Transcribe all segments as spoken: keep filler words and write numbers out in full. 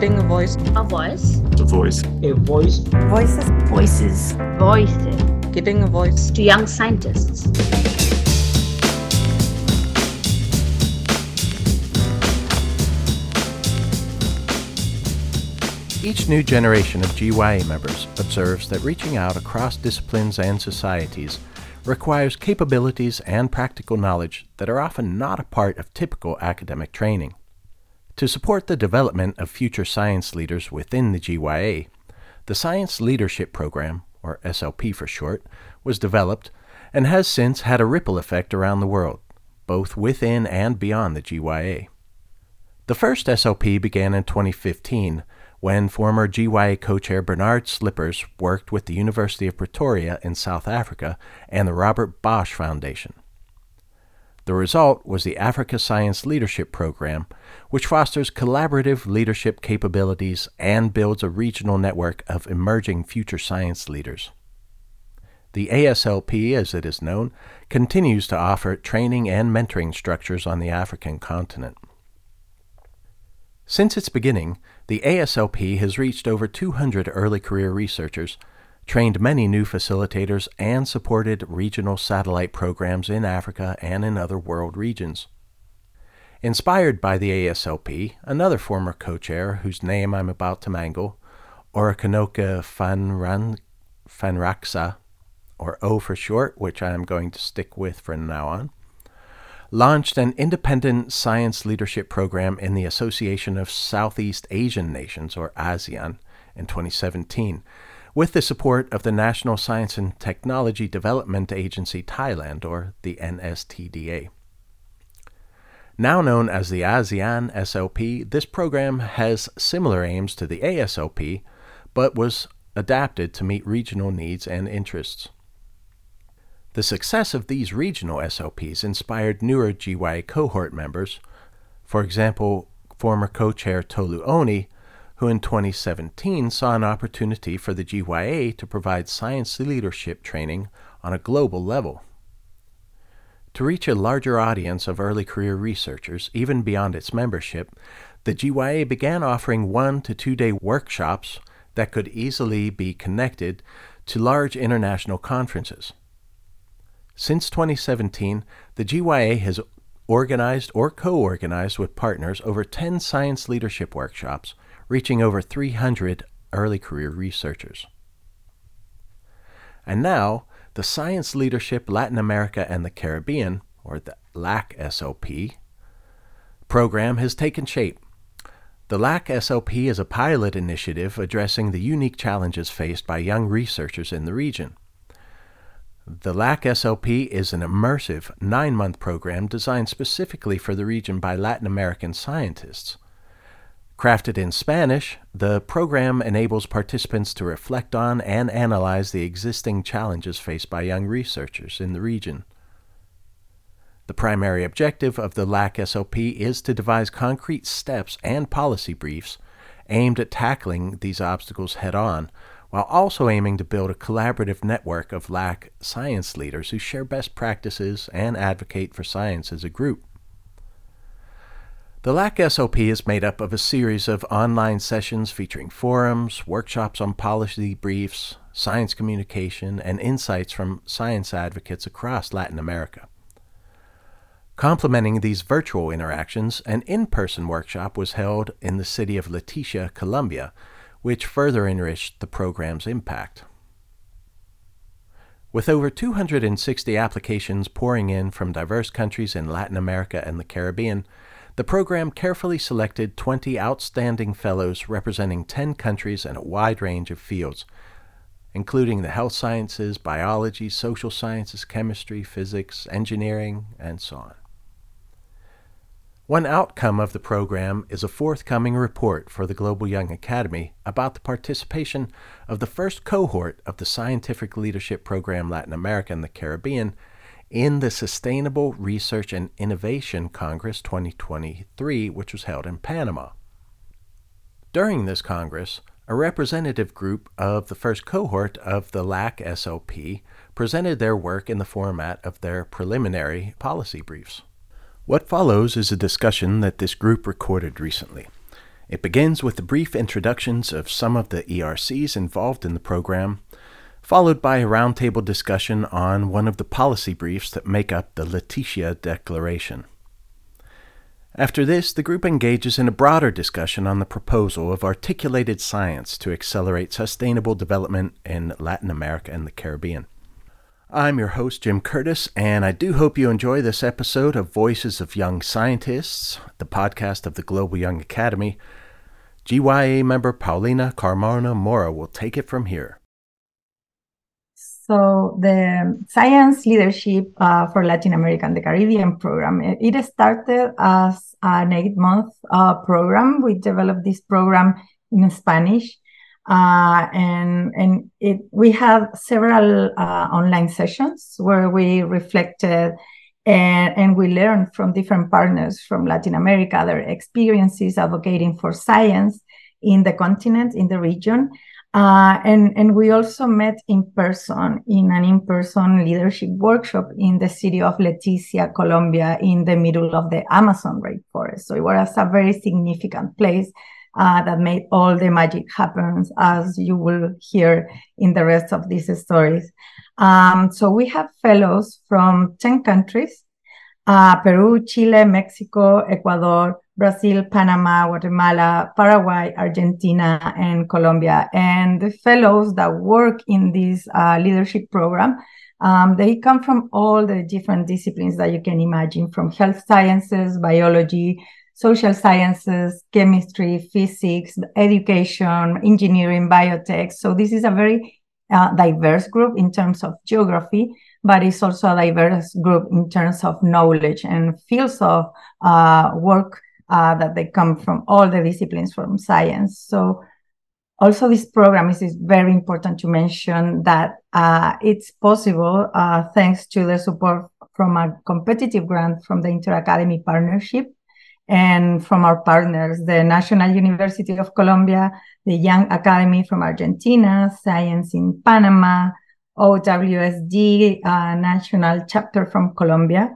Giving a voice. A voice. A voice. A voice. Voices. Voices. Voices. Giving a voice to young scientists. Each new generation of G Y A members observes that reaching out across disciplines and societies requires capabilities and practical knowledge that are often not a part of typical academic training. To support the development of future science leaders within the G Y A, the Science Leadership Program, or S L P for short, was developed and has since had a ripple effect around the world, both within and beyond the G Y A. The first S L P began in twenty fifteen when former G Y A co-chair Bernard Slippers worked with the University of Pretoria in South Africa and the Robert Bosch Foundation. The result was the Africa Science Leadership Program, which fosters collaborative leadership capabilities and builds a regional network of emerging future science leaders. The A S L P, as it is known, continues to offer training and mentoring structures on the African continent. Since its beginning, the A S L P has reached over two hundred early career researchers, trained many new facilitators, and supported regional satellite programs in Africa and in other world regions. Inspired by the A S L P, another former co-chair, whose name I'm about to mangle, Orokonoka Fanraksa, or O for short, which I am going to stick with from now on, launched an independent science leadership program in the Association of Southeast Asian Nations, or ASEAN, in twenty seventeen, with the support of the National Science and Technology Development Agency Thailand, or the N S T D A. Now known as the ASEAN S L P, this program has similar aims to the A S L P, but was adapted to meet regional needs and interests. The success of these regional S L Ps inspired newer G Y A cohort members, for example, former co-chair Tolu Oni, who in twenty seventeen saw an opportunity for the G Y A to provide science leadership training on a global level. To reach a larger audience of early career researchers, even beyond its membership, the G Y A began offering one to two-day workshops that could easily be connected to large international conferences. Since twenty seventeen, the G Y A has organized or co-organized with partners over ten science leadership workshops, reaching over three hundred early career researchers. And now, the Science Leadership Latin America and the Caribbean, or the L A C S L P, program has taken shape. The L A C S L P is a pilot initiative addressing the unique challenges faced by young researchers in the region. The L A C S L P is an immersive nine-month program designed specifically for the region by Latin American scientists. Crafted in Spanish, the program enables participants to reflect on and analyze the existing challenges faced by young researchers in the region. The primary objective of the L A C S L P is to devise concrete steps and policy briefs aimed at tackling these obstacles head-on, while also aiming to build a collaborative network of L A C science leaders who share best practices and advocate for science as a group. The L A C S L P is made up of a series of online sessions featuring forums, workshops on policy briefs, science communication, and insights from science advocates across Latin America. Complementing these virtual interactions, an in-person workshop was held in the city of Leticia, Colombia, which further enriched the program's impact. With over two hundred sixty applications pouring in from diverse countries in Latin America and the Caribbean, the program carefully selected twenty outstanding fellows representing ten countries and a wide range of fields, including the health sciences, biology, social sciences, chemistry, physics, engineering, and so on. One outcome of the program is a forthcoming report for the Global Young Academy about the participation of the first cohort of the Scientific Leadership Program Latin America and the Caribbean in the Sustainable Research and Innovation Congress twenty twenty-three, which was held in Panama. During this Congress, a representative group of the first cohort of the L A C S L P presented their work in the format of their preliminary policy briefs. What follows is a discussion that this group recorded recently. It begins with the brief introductions of some of the E R Cs involved in the program, followed by a roundtable discussion on one of the policy briefs that make up the Leticia Declaration. After this, the group engages in a broader discussion on the proposal of articulated science to accelerate sustainable development in Latin America and the Caribbean. I'm your host, Jim Curtis, and I do hope you enjoy this episode of Voices of Young Scientists, the podcast of the Global Young Academy. G Y A member Paulina Carmona Mora will take it from here. So the Science Leadership uh, for Latin America and the Caribbean program, it started as an eight-month uh, program. We developed this program in Spanish, uh, and and it, we had several uh, online sessions where we reflected and, and we learned from different partners from Latin America, their experiences advocating for science in the continent, in the region. Uh, and, and we also met in person in an in-person leadership workshop in the city of Leticia, Colombia, in the middle of the Amazon rainforest. So it was a very significant place uh, that made all the magic happen, as you will hear in the rest of these stories. Um, so we have fellows from ten countries, uh, Peru, Chile, Mexico, Ecuador, Brazil, Panama, Guatemala, Paraguay, Argentina, and Colombia. And the fellows that work in this uh, leadership program, um, they come from all the different disciplines that you can imagine, from health sciences, biology, social sciences, chemistry, physics, education, engineering, biotech. So this is a very uh, diverse group in terms of geography, but it's also a diverse group in terms of knowledge and fields of uh, work Uh, that they come from all the disciplines from science. So also this program is, is very important to mention that uh, it's possible uh, thanks to the support from a competitive grant from the InterAcademy Partnership and from our partners, the National University of Colombia, the Young Academy from Argentina, Science in Panama, O W S D, uh, National Chapter from Colombia,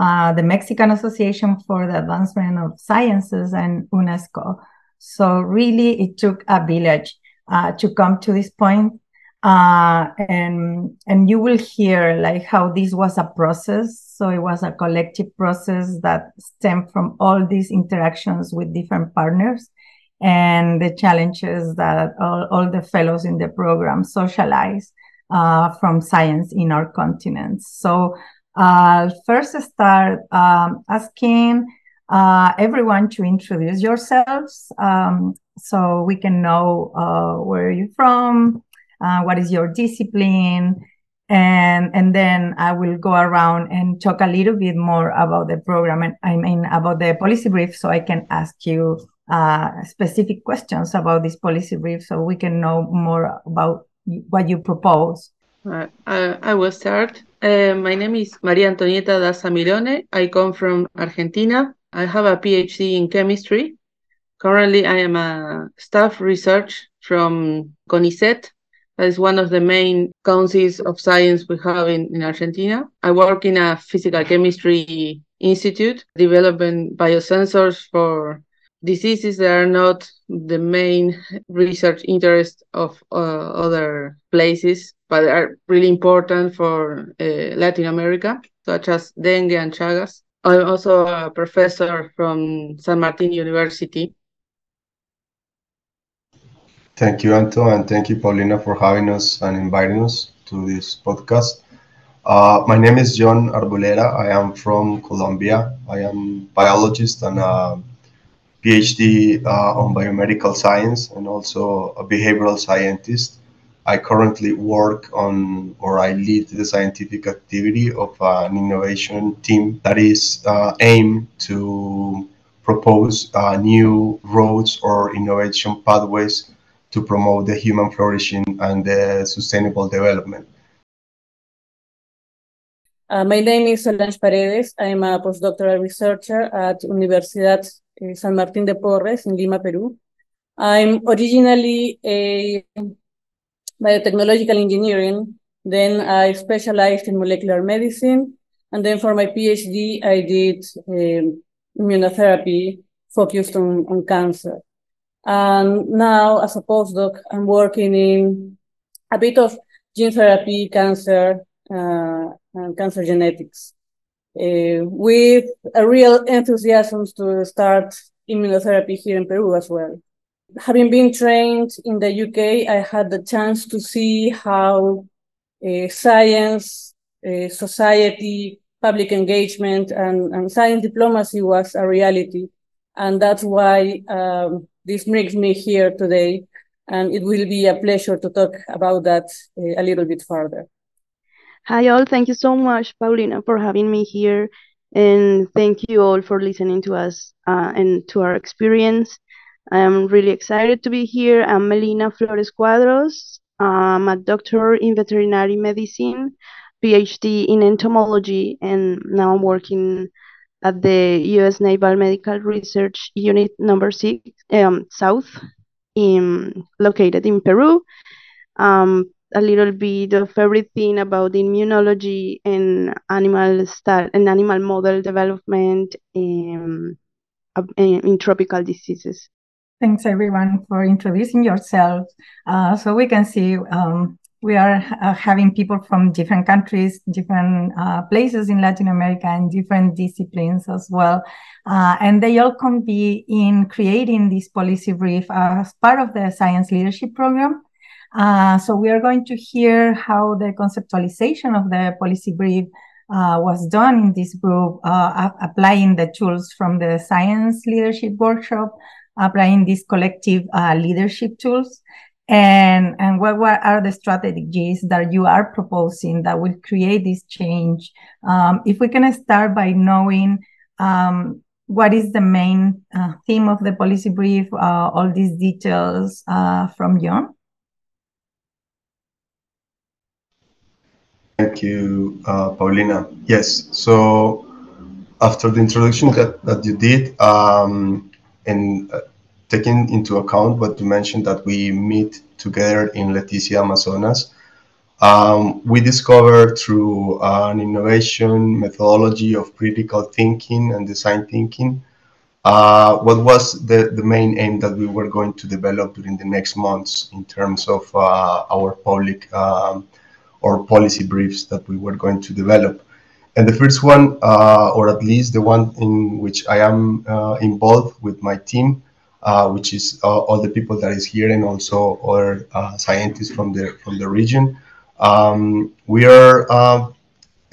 Uh, the Mexican Association for the Advancement of Sciences, and UNESCO. So really, it took a village uh, to come to this point. Uh, and, and you will hear like how this was a process. So it was a collective process that stemmed from all these interactions with different partners and the challenges that all, all the fellows in the program socialize uh, from science in our continent. So I'll uh, first start um, asking uh, everyone to introduce yourselves um, so we can know uh, where you're from, uh, what is your discipline, and and then I will go around and talk a little bit more about the program, and I mean about the policy brief, so I can ask you uh, specific questions about this policy brief so we can know more about what you propose. Uh, I, I will start. Uh, my name is Maria Antonieta D'Assamilone. I come from Argentina. I have a PhD in chemistry. Currently, I am a staff research from CONICET. That is one of the main councils of science we have in, in Argentina. I work in a physical chemistry institute, developing biosensors for diseases that are not the main research interest of uh, other places, but are really important for uh, Latin America, such as dengue and Chagas. I'm also a professor from San Martin University. Thank you, Anto, and thank you, Paulina, for having us and inviting us to this podcast. Uh, my name is John Arbolera. I am from Colombia. I am a biologist and a PhD uh, on biomedical science and also a behavioral scientist. I currently work on, or I lead the scientific activity of uh, an innovation team that is uh, aimed to propose uh, new roads or innovation pathways to promote the human flourishing and the sustainable development. Uh, my name is Solange Paredes. I am a postdoctoral researcher at Universidad San Martin de Porres in Lima, Peru. I'm originally a biotechnological engineering, then I specialized in molecular medicine, and then for my PhD, I did um, immunotherapy focused on, on cancer. And now, as a postdoc, I'm working in a bit of gene therapy, cancer, uh, and cancer genetics, uh, with a real enthusiasm to start immunotherapy here in Peru as well. Having been trained in the U K, I had the chance to see how uh, science, uh, society, public engagement, and, and science diplomacy was a reality. And that's why um, this brings me here today. And it will be a pleasure to talk about that uh, a little bit further. Hi all, thank you so much, Paulina, for having me here. And thank you all for listening to us uh, and to our experience. I am really excited to be here. I'm Melina Flores Cuadros. I'm a doctor in veterinary medicine, PhD in entomology, and now I'm working at the U S Naval Medical Research Unit Number six, um, South, in, located in Peru. Um, a little bit of everything about immunology and animal style and animal model development in, in, in tropical diseases. Thanks everyone for introducing yourself. Uh, so we can see um, we are uh, having people from different countries, different uh, places in Latin America, and different disciplines as well. Uh, and they all can be in creating this policy brief as part of the Science Leadership Program. Uh, so we are going to hear how the conceptualization of the policy brief uh, was done in this group, uh, applying the tools from the Science Leadership Workshop, applying these collective uh, leadership tools. And, and what, what are the strategies that you are proposing that will create this change? Um, if we can start by knowing um, what is the main uh, theme of the policy brief, uh, all these details uh, from John. Thank you, uh, Paulina. Yes, so after the introduction that, that you did, um, and uh, taking into account what you mentioned, that we meet together in Leticia, Amazonas. Um, we discovered through uh, an innovation methodology of critical thinking and design thinking uh, what was the, the main aim that we were going to develop during the next months in terms of uh, our public um, or policy briefs that we were going to develop. And the first one, uh, or at least the one in which I am uh, involved with my team, Uh, which is uh, all the people that is here and also other uh, scientists from the from the region. Um, we are uh,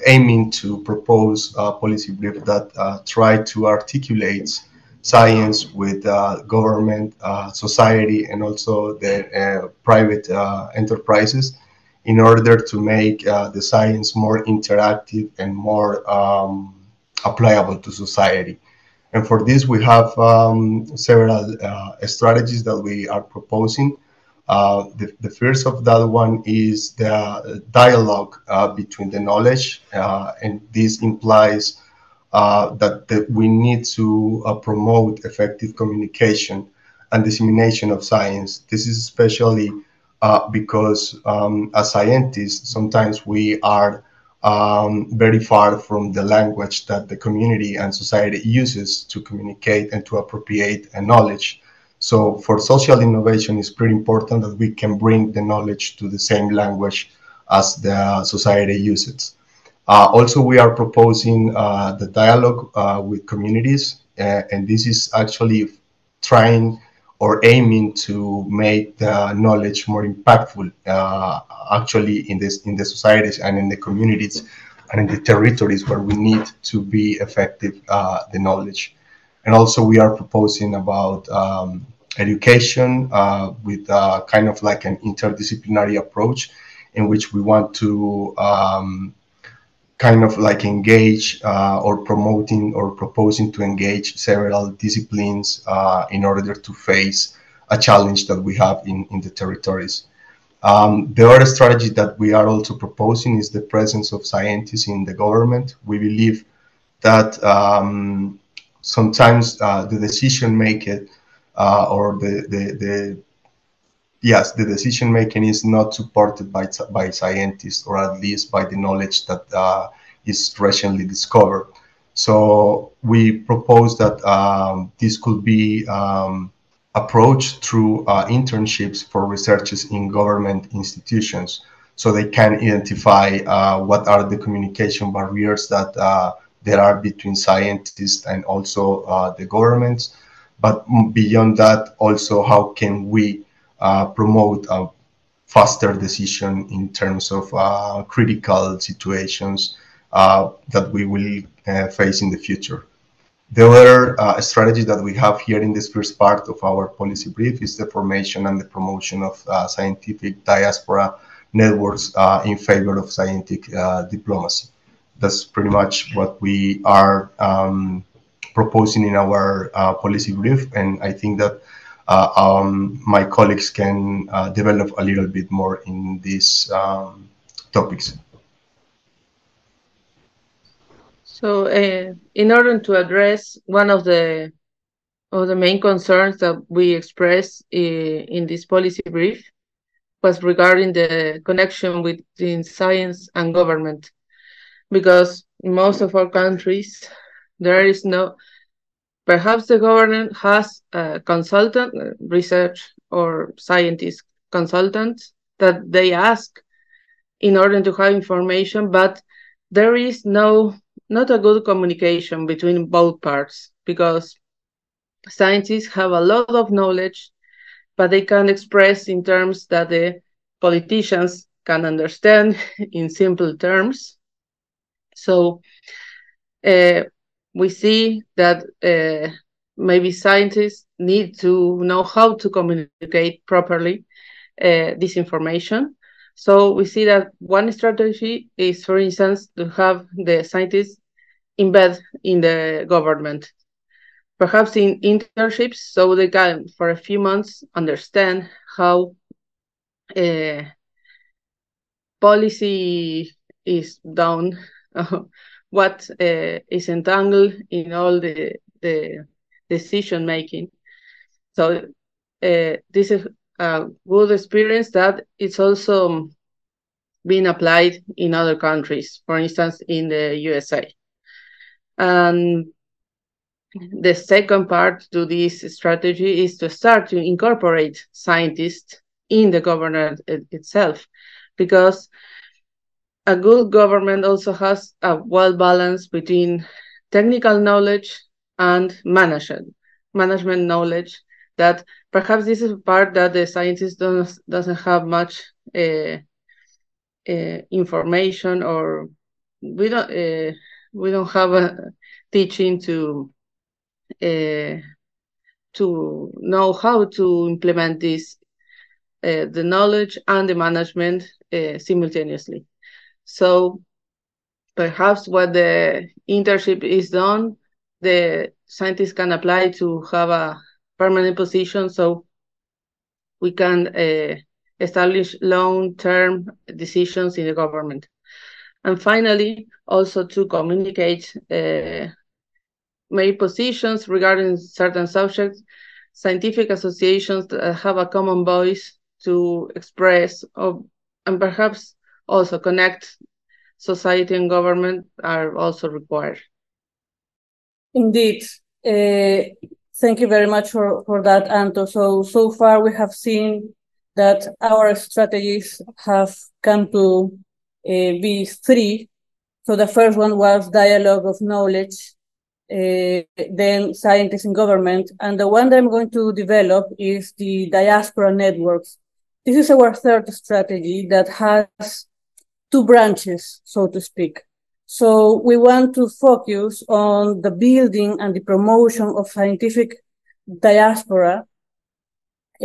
aiming to propose a policy brief that uh, try to articulate science with uh, government, uh, society, and also the uh, private uh, enterprises in order to make uh, the science more interactive and more um, applicable to society. And for this, we have um, several uh, strategies that we are proposing. Uh, the, the first of that one is the dialogue uh, between the knowledge, uh, and this implies uh, that, that we need to uh, promote effective communication and dissemination of science. This is especially uh, because um, as scientists, sometimes we are Um, very far from the language that the community and society uses to communicate and to appropriate a knowledge. So for social innovation, it's pretty important that we can bring the knowledge to the same language as the society uses. Uh, also, we are proposing uh, the dialogue uh, with communities, uh, and this is actually trying or aiming to make the knowledge more impactful uh, actually in this in the societies and in the communities and in the territories where we need to be effective uh, the knowledge. And also we are proposing about um, education uh, with uh, kind of like an interdisciplinary approach in which we want to um, kind of like engage uh, or promoting or proposing to engage several disciplines uh, in order to face a challenge that we have in, in the territories. Um, the other strategy that we are also proposing is the presence of scientists in the government. We believe that um, sometimes uh, the decision making uh, or the, the, the Yes, the decision making is not supported by by scientists, or at least by the knowledge that uh, is recently discovered. So we propose that um, this could be um, approach through uh, internships for researchers in government institutions, so they can identify uh, what are the communication barriers that uh, there are between scientists and also uh, the governments. But beyond that, also, how can we uh, promote a faster decision in terms of uh, critical situations uh, that we will uh, face in the future. The other uh, strategy that we have here in this first part of our policy brief is the formation and the promotion of uh, scientific diaspora networks uh, in favor of scientific uh, diplomacy. That's pretty much what we are um, proposing in our uh, policy brief, and I think that uh, um, my colleagues can uh, develop a little bit more in these um, topics. So, uh, in order to address one of the of the main concerns that we expressed uh, in this policy brief was regarding the connection between science and government, because in most of our countries, there is no, perhaps the government has a consultant, research or scientist consultants that they ask in order to have information, but there is no, not a good communication between both parts, because scientists have a lot of knowledge, but they can't express in terms that the politicians can understand in simple terms. So uh, we see that uh, maybe scientists need to know how to communicate properly uh, this information. So we see that one strategy is, for instance, to have the scientists embed in the government, perhaps in internships, so they can, for a few months, understand how uh, policy is done, what uh, is entangled in all the, the decision-making. So uh, this is a good experience that it's also being applied in other countries, for instance, in the U S A. And the second part to this strategy is to start to incorporate scientists in the government itself, because a good government also has a well balance between technical knowledge and management, management knowledge, that perhaps this is a part that the scientist don't, doesn't have much uh, uh, information, or we don't, uh, we don't have a teaching to Uh, to know how to implement this, uh, the knowledge and the management uh, simultaneously. So perhaps what the internship is done, the scientists can apply to have a permanent position, so we can uh, establish long-term decisions in the government. And finally, also to communicate uh, many positions regarding certain subjects, scientific associations that have a common voice to express, or, and perhaps also connect society and government, are also required. Indeed. Uh, thank you very much for, for that, Anto. So, so far we have seen that our strategies have come to uh, be three. So the first one was dialogue of knowledge, Uh, then scientists in government, and the one that I'm going to develop is the diaspora networks. This is our third strategy that has two branches, so to speak. So we want to focus on the building and the promotion of scientific diaspora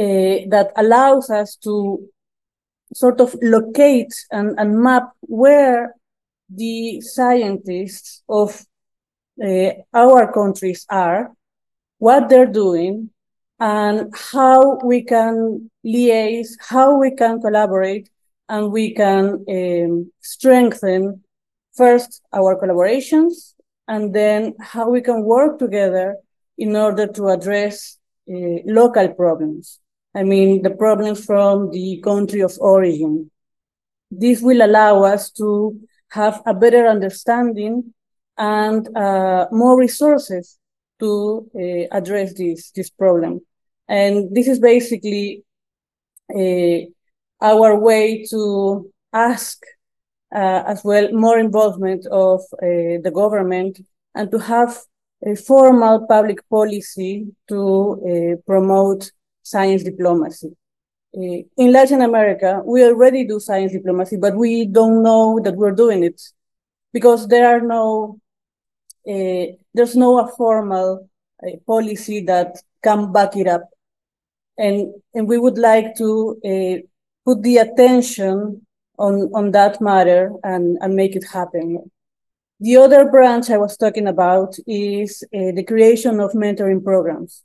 uh, that allows us to sort of locate and, and map where the scientists of Uh, our countries are, what they're doing, and how we can liaise, how we can collaborate, and we can um, strengthen first our collaborations, and then how we can work together in order to address uh, local problems. I mean, the problems from the country of origin. This will allow us to have a better understanding and uh, more resources to uh, address this, this problem. And this is basically uh, our way to ask uh, as well more involvement of uh, the government and to have a formal public policy to uh, promote science diplomacy. Uh, in Latin America, we already do science diplomacy, but we don't know that we're doing it because there are no, uh, there's no a formal uh, policy that can back it up. And, and we would like to uh, put the attention on, on that matter and, and make it happen. The other branch I was talking about is uh, the creation of mentoring programs.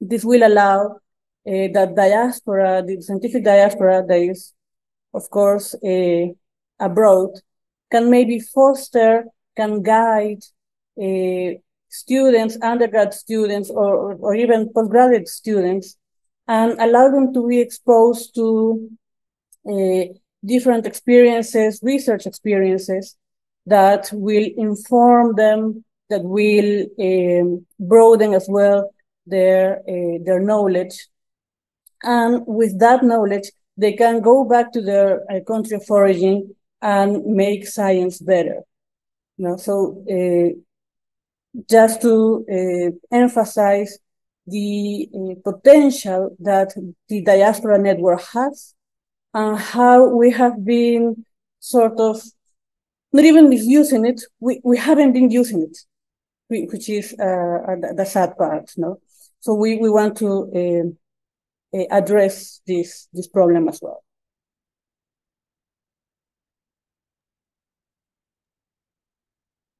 This will allow Uh, that diaspora, the scientific diaspora that is, of course, uh, abroad, can maybe foster, can guide uh, students, undergrad students, or, or even postgraduate students, and allow them to be exposed to uh, different experiences, research experiences that will inform them, that will um, broaden as well their, uh, their knowledge. And with that knowledge, they can go back to their uh, country of origin and make science better. You know, so uh, just to uh, emphasize the uh, potential that the diaspora network has and how we have been sort of not even misusing it, we, we haven't been using it, which is uh, the sad part. No? So we, we want to... Uh, address this, this problem as well.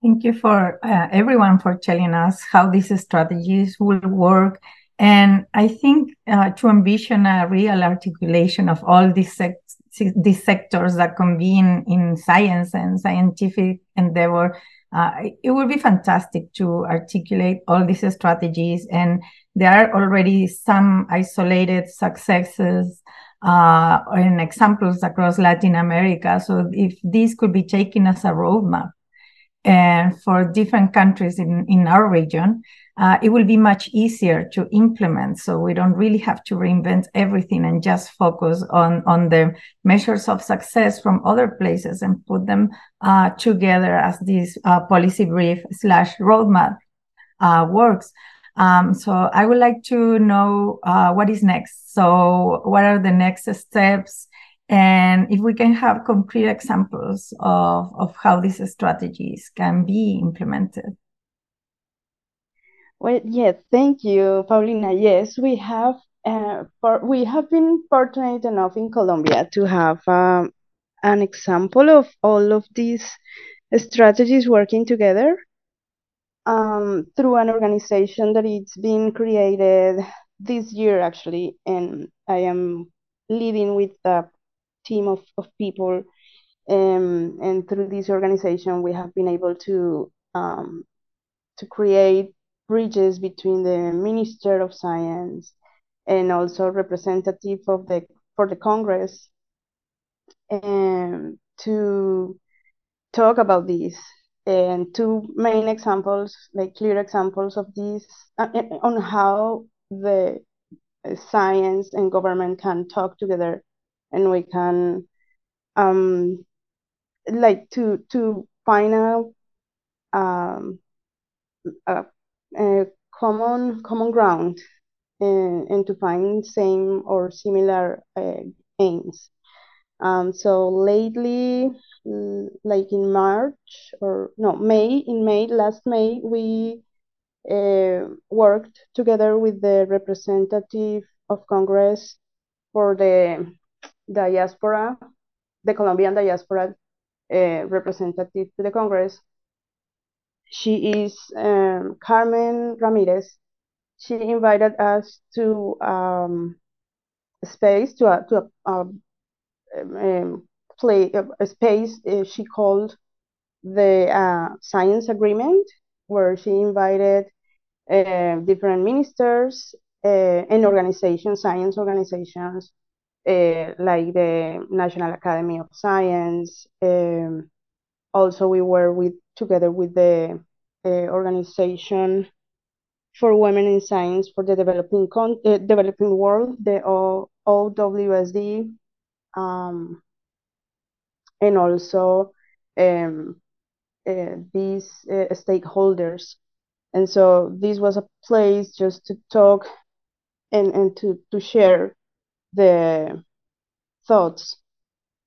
Thank you for uh, everyone for telling us how these strategies will work. And I think uh, to envision a real articulation of all these, sec these sectors that convene in science and scientific endeavor, Uh, it would be fantastic to articulate all these strategies, and there are already some isolated successes uh, and examples across Latin America. So if this could be taken as a roadmap and uh, for different countries in, in our region, uh, it will be much easier to implement. So we don't really have to reinvent everything and just focus on, on the measures of success from other places and put them uh, together as this uh, policy brief slash roadmap uh, works. Um, so I would like to know uh, what is next. So what are the next steps? And if we can have concrete examples of, of how these strategies can be implemented. Well, yes, yeah, thank you, Paulina. Yes, we have uh, for, we have been fortunate enough in Colombia to have um, an example of all of these strategies working together um, through an organization that it's been created this year, actually, and I am living with the team of, of people, um, and through this organization we have been able to um, to create bridges between the Minister of Science and also representative of the for the Congress, and to talk about this. And two main examples, like clear examples of this, uh, on how the science and government can talk together. And we can, um, like to to find a, um, a, a common common ground, and, and to find same or similar uh, aims. Um, so lately, like in March or no May, in May last May, we uh, worked together with the representative of Congress for the diaspora, the Colombian diaspora uh, representative to the Congress. She is um, Carmen Ramirez. She invited us to um, a space, to a, to a, um, um, play, a, a space uh, she called the uh, Science Agreement, where she invited uh, different ministers uh, and organizations, science organizations, Uh, like the National Academy of Science. Um, also, we were with together with the uh, organization for Women in Science for the Developing Con uh, Developing World, the O W S D, um, and also um, uh, these uh, stakeholders. And so this was a place just to talk and, and to, to share the thoughts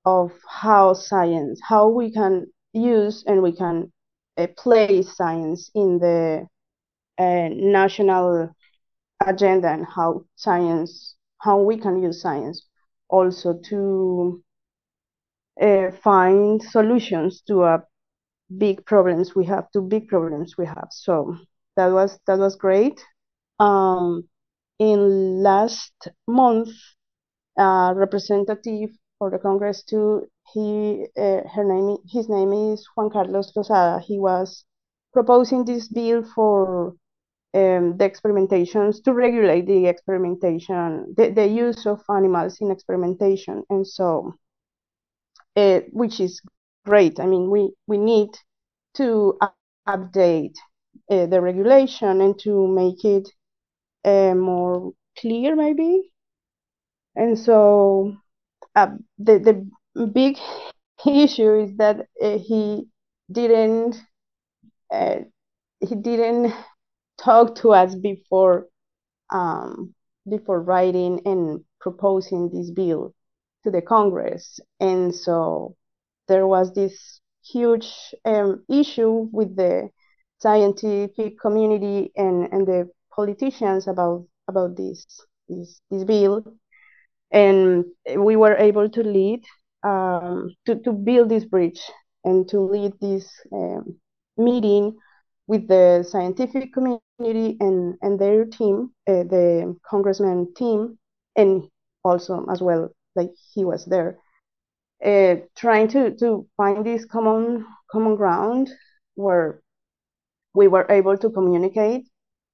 of how science, how we can use and we can uh, place science in the uh, national agenda, and how science, how we can use science also to uh, find solutions to uh, big problems we have, to big problems we have. So that was that was great. Um, in last month, uh, representative for the Congress too, he uh, her name his name is Juan Carlos Rosada. He was proposing this bill for um, the experimentations, to regulate the experimentation, the, the use of animals in experimentation, and so uh, which is great. I mean, we we need to update uh, the regulation and to make it uh, more clear, maybe. And so Uh, the the big issue is that uh, he didn't uh, he didn't talk to us before um, before writing and proposing this bill to the Congress, and so there was this huge um, issue with the scientific community and, and the politicians about about this this this bill. And we were able to lead, um, to, to build this bridge and to lead this um, meeting with the scientific community and, and their team, uh, the congressman team, and also as well, like he was there, uh, trying to, to find this common, common ground where we were able to communicate,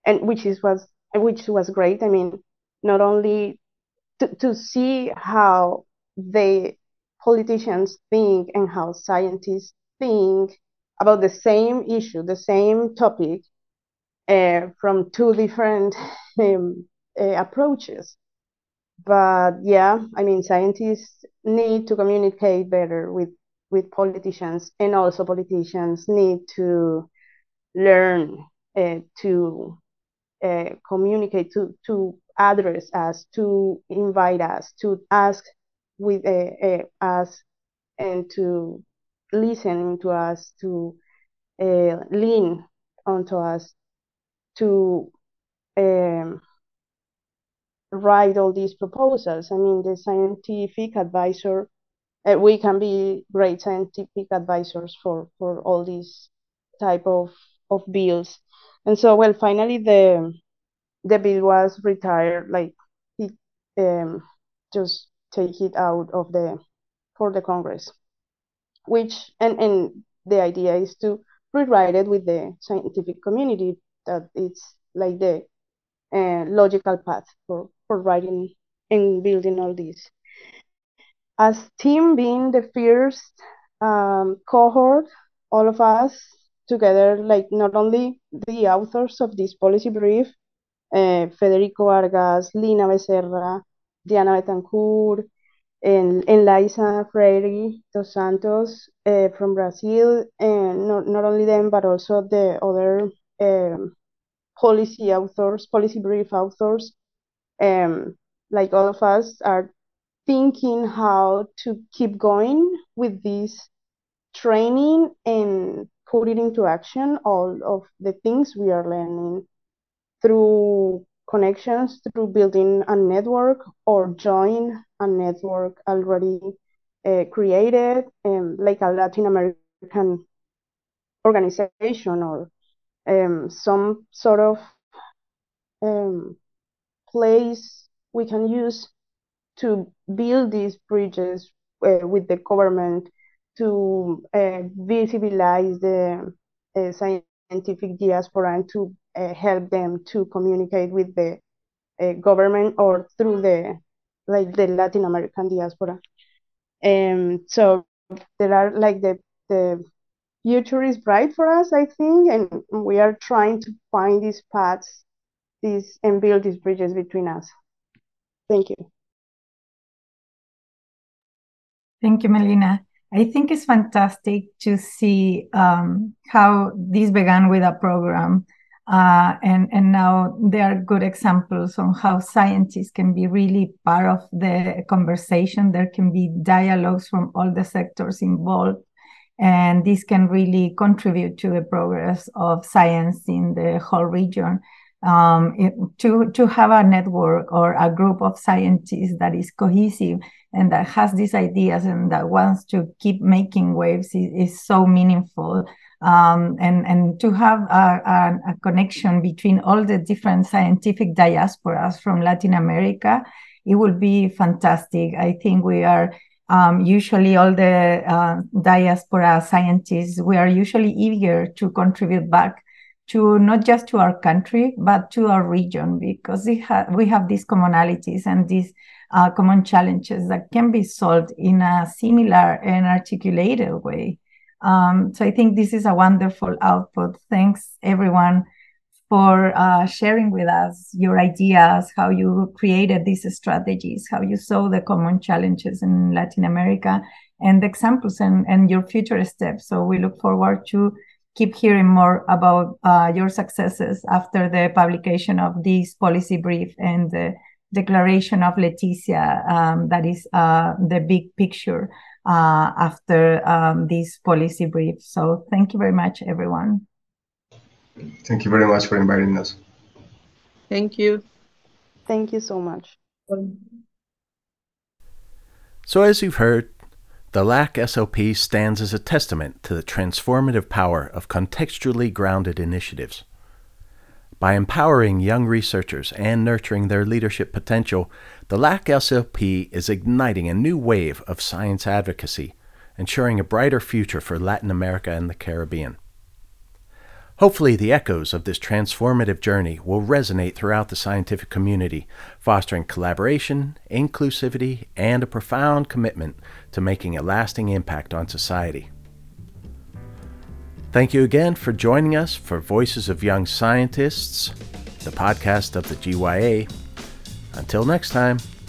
and which is was which was great. I mean, not only To, to see how the politicians think and how scientists think about the same issue, the same topic, uh, from two different um, uh, approaches. But yeah, I mean, scientists need to communicate better with, with politicians, and also politicians need to learn uh, to uh, communicate, to, to address us, to invite us, to ask with uh, uh, us, and to listen to us, to uh, lean onto us, to um, write all these proposals. I mean, the scientific advisor, uh, we can be great scientific advisors for, for all these type of, of bills. And so, well, finally, the The bill was retired, like he um, just take it out of the for the Congress, which and and the idea is to rewrite it with the scientific community. That it's like the uh, logical path for for writing and building all this. As team, being the first um, cohort, all of us together, like not only the authors of this policy brief. Uh, Federico Vargas, Lina Becerra, Diana Betancourt, and, and Liza Freire dos Santos uh, from Brazil, and not, not only them, but also the other um, policy authors, policy brief authors, um, like all of us are thinking how to keep going with this training and put it into action, all of the things we are learning through connections, through building a network or join a network already uh, created, um, like a Latin American organization or um, some sort of um, place we can use to build these bridges uh, with the government, to uh, visibilize the uh, scientific diaspora, and to Uh, help them to communicate with the uh, government or through the like the Latin American diaspora. And so there are like the the future is bright for us, I think, and we are trying to find these paths these and build these bridges between us. Thank you. Thank you, Melina. I think it's fantastic to see um, how this began with a program uh, and, and now there are good examples on how scientists can be really part of the conversation. There can be dialogues from all the sectors involved, and this can really contribute to the progress of science in the whole region. Um, it, to, to have a network or a group of scientists that is cohesive and that has these ideas and that wants to keep making waves is, is so meaningful. Um, and, and to have a, a, a connection between all the different scientific diasporas from Latin America, it will be fantastic. I think we are Um, usually all the uh, diaspora scientists, we are usually eager to contribute back to not just to our country, but to our region, because we, ha we have these commonalities and these uh, common challenges that can be solved in a similar and articulated way. Um, so I think this is a wonderful output. Thanks, everyone, for uh, sharing with us your ideas, how you created these strategies, how you saw the common challenges in Latin America, and the examples and, and your future steps. So we look forward to keep hearing more about uh, your successes after the publication of this policy brief and the declaration of Leticia, um, that is uh, the big picture uh, after um, this policy brief. So thank you very much, everyone. Thank you very much for inviting us. Thank you. Thank you so much. So as you've heard, the L A C S L P stands as a testament to the transformative power of contextually grounded initiatives. By empowering young researchers and nurturing their leadership potential, the L A C S L P is igniting a new wave of science advocacy, ensuring a brighter future for Latin America and the Caribbean. Hopefully, the echoes of this transformative journey will resonate throughout the scientific community, fostering collaboration, inclusivity, and a profound commitment to making a lasting impact on society. Thank you again for joining us for Voices of Young Scientists, the podcast of the G Y A. Until next time.